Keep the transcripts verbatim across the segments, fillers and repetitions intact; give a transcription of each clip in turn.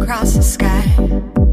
Across the sky.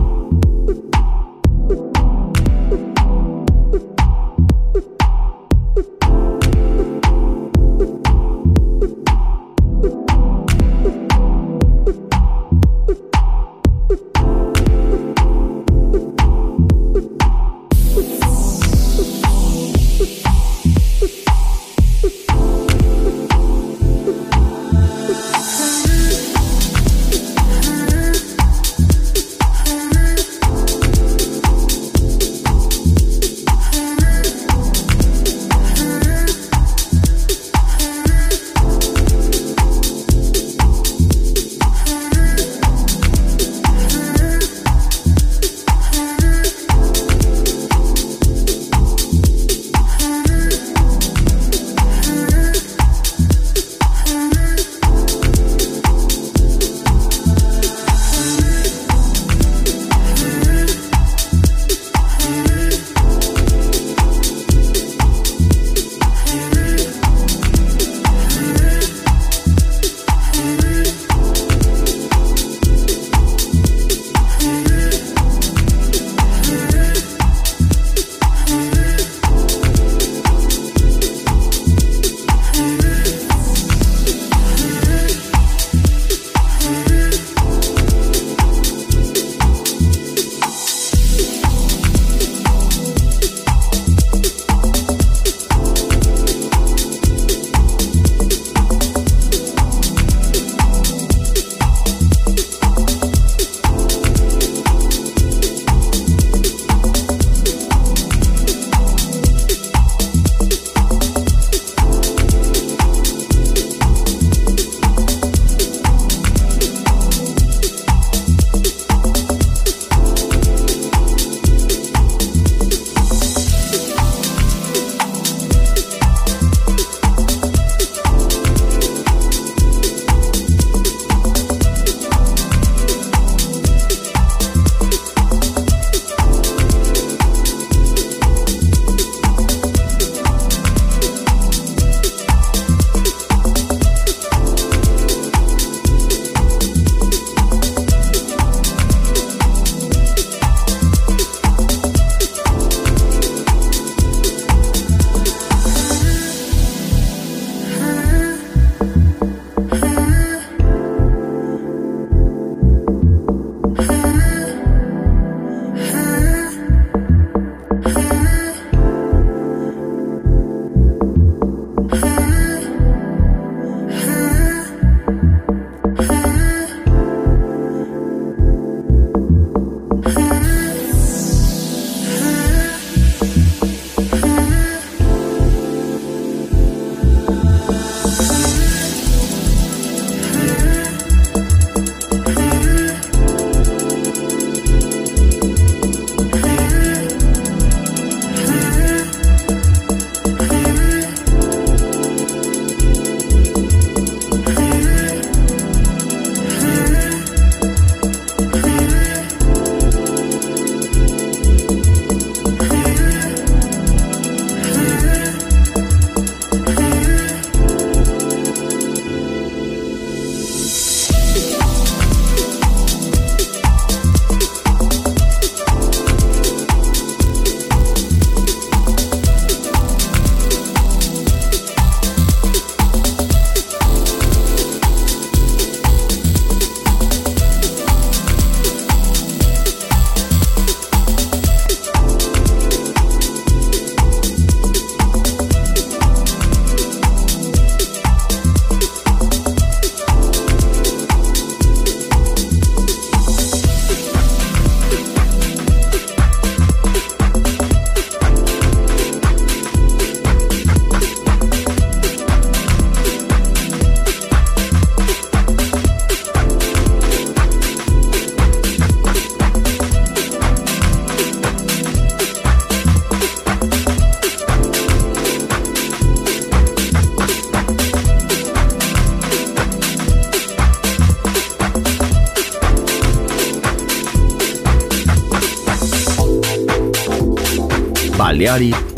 Balearic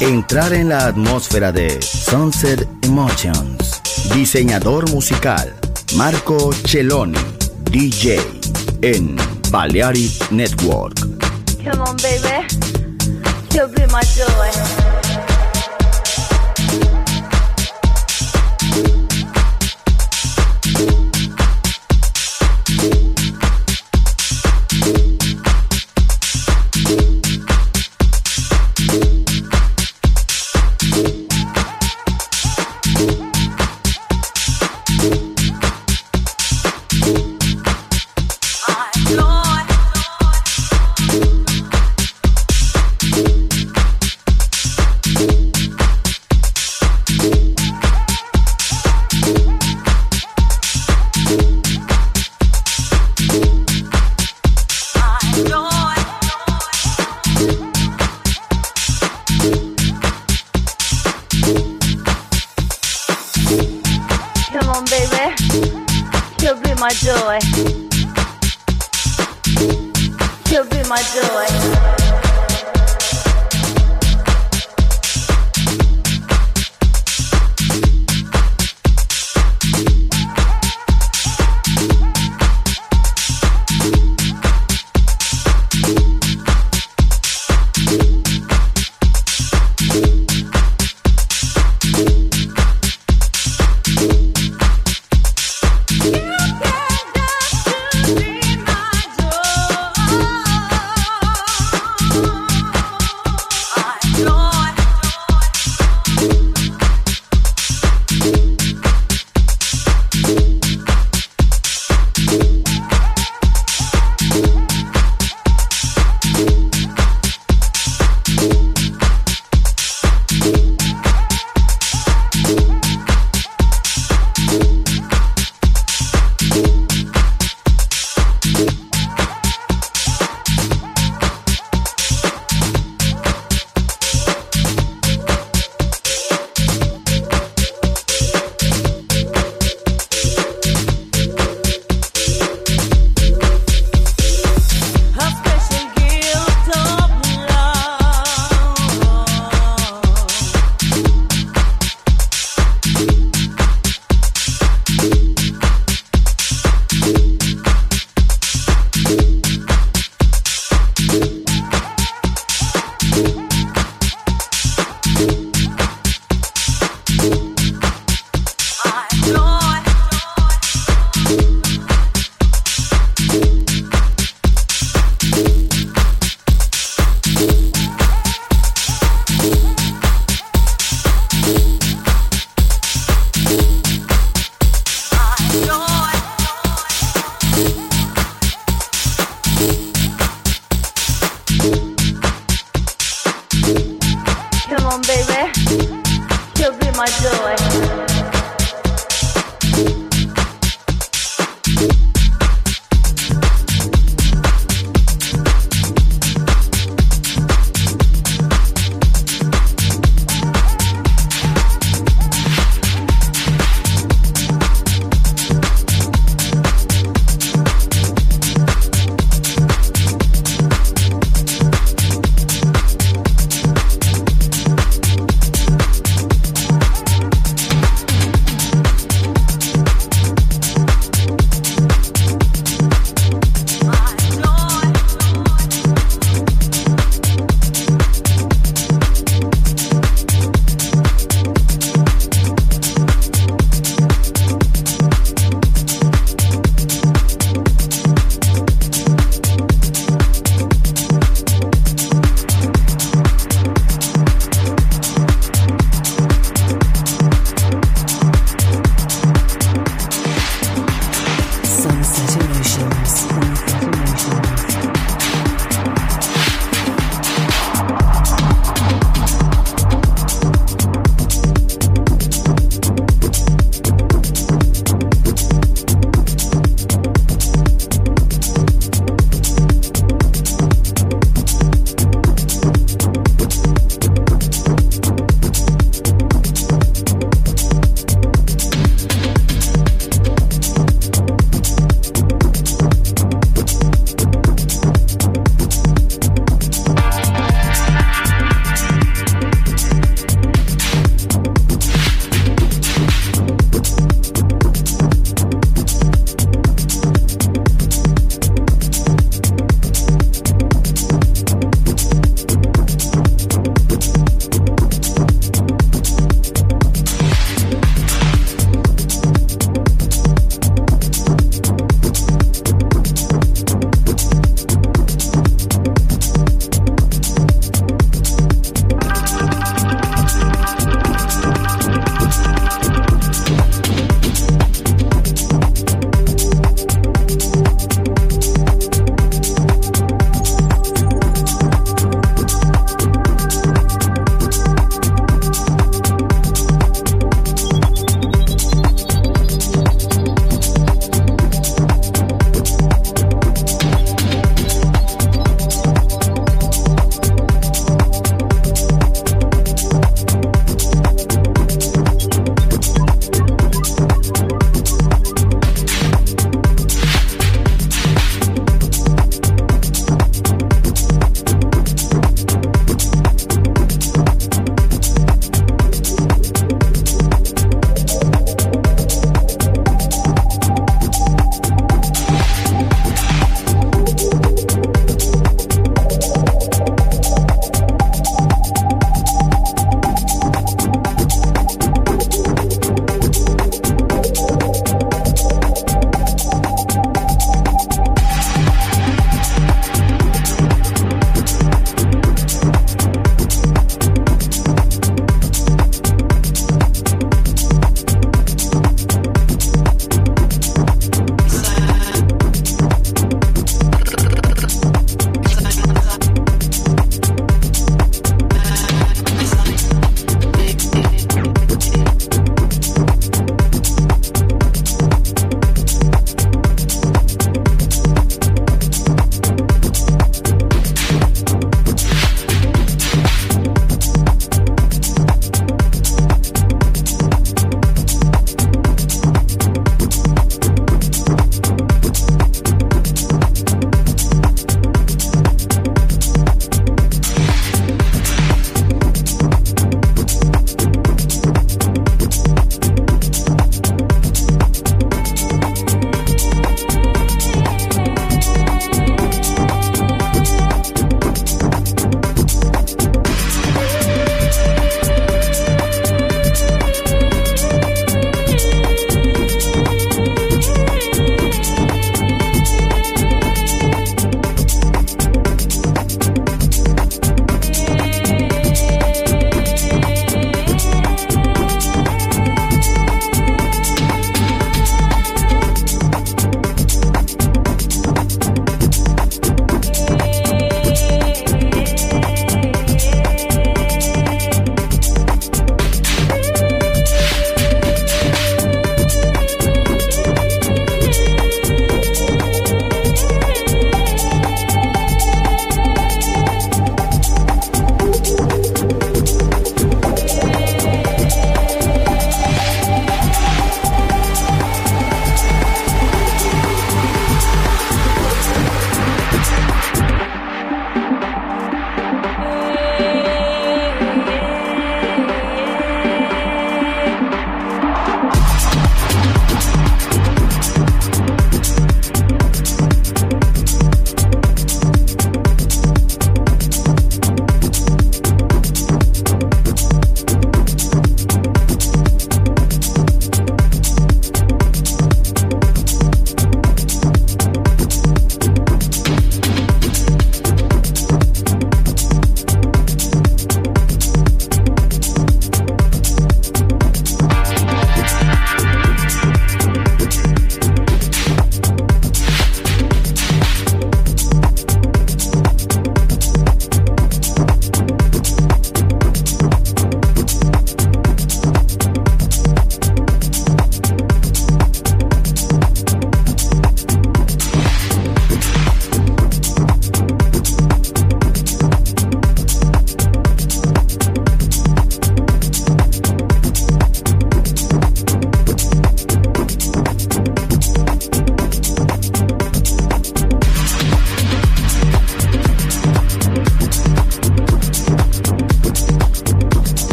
Entrar en la atmósfera de Sunset Emotions. Diseñador musical Marco Celloni, D J en Balearic Network. Come on, baby, you'll be my joy. You'll be my joy.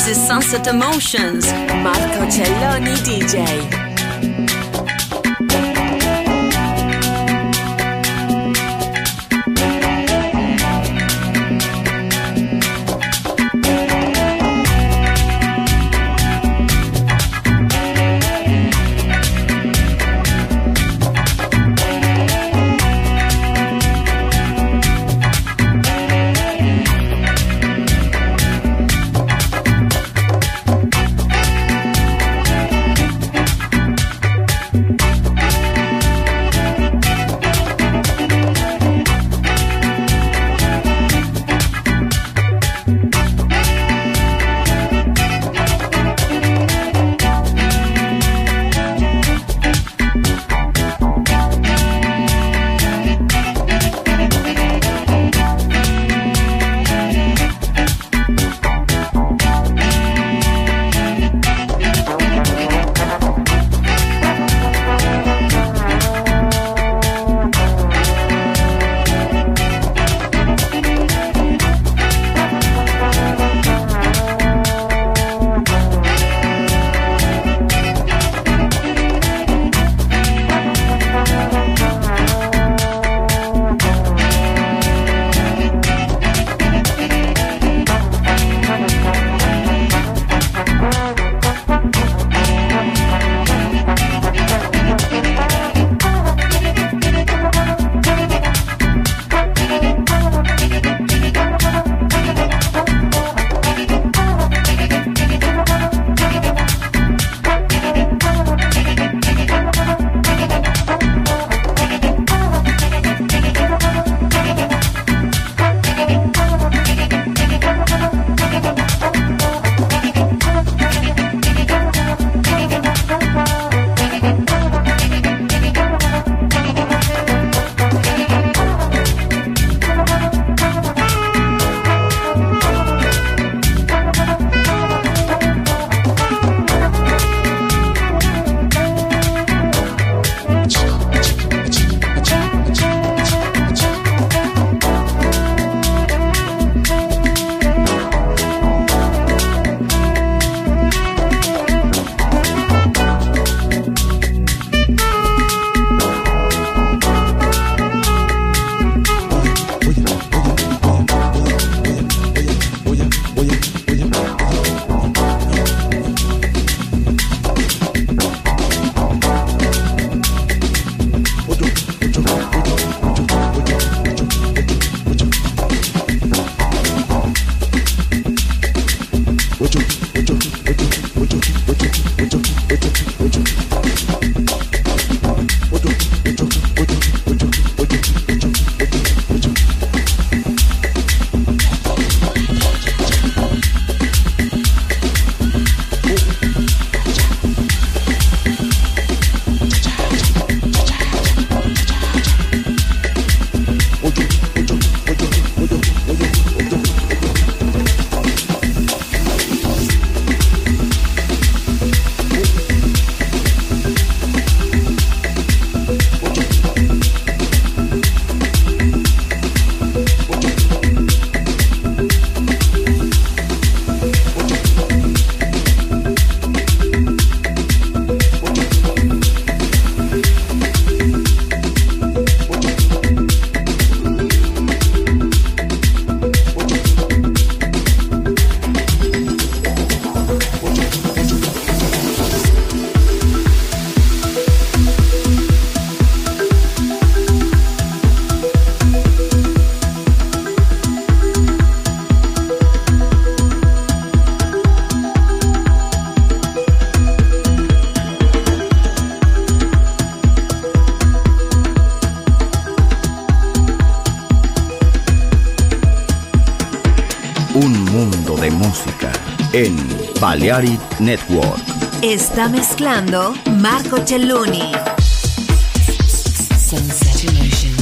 This is Sunset Emotions, Marco Celloni D J. En Balearic Network está mezclando Marco Celloni. Sunset Emotions.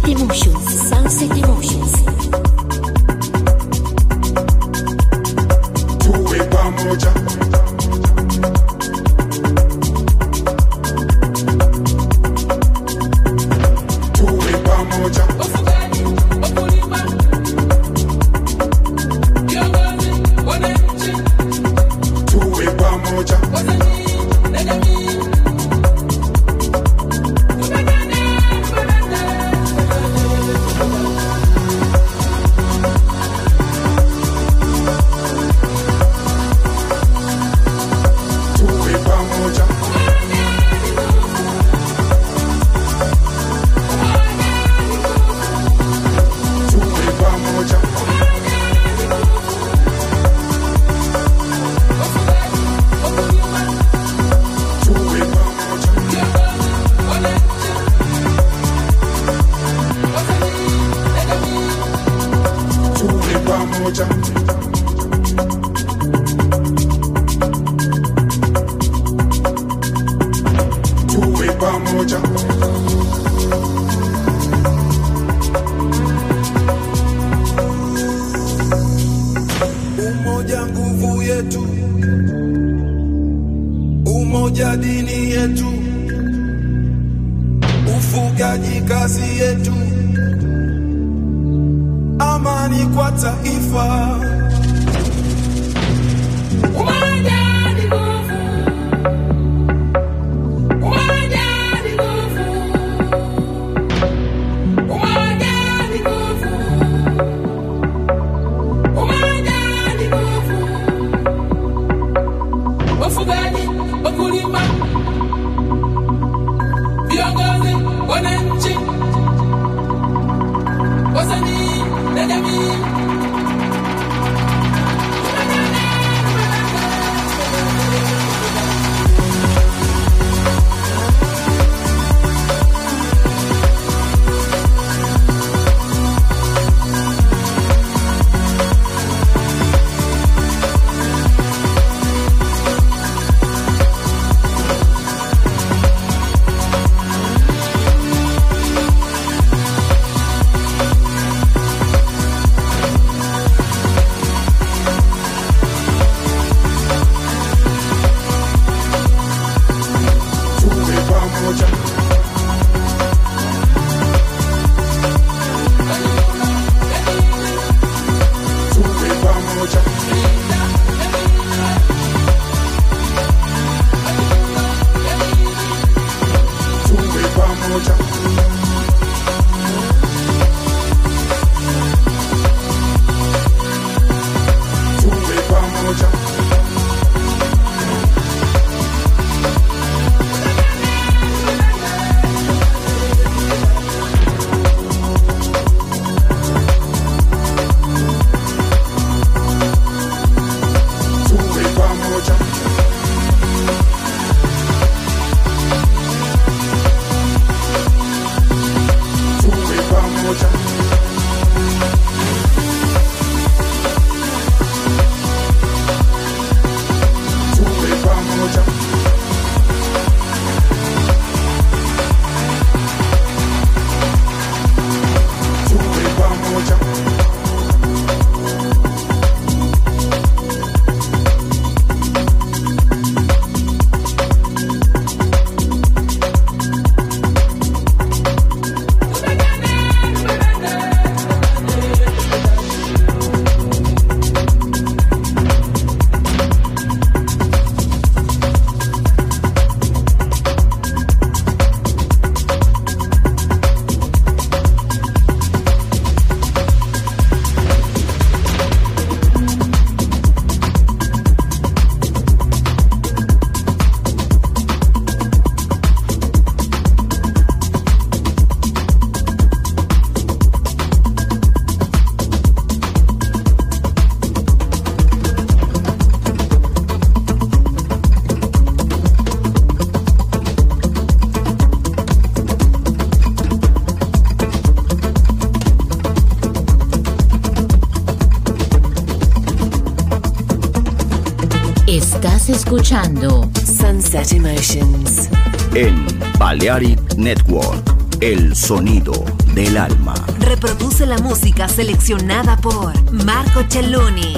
Sunset Emotions, Sunset Emotions. Tuwe pamoja, tuwe pamoja, ufugaji, ukulima, kiongozi, wananchi, tuwe pamoja, wasanii, na jamii. Escuchando Sunset Emotions en Balearic Network. El sonido del alma. Reproduce la música seleccionada por Marco Celloni.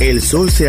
El sol se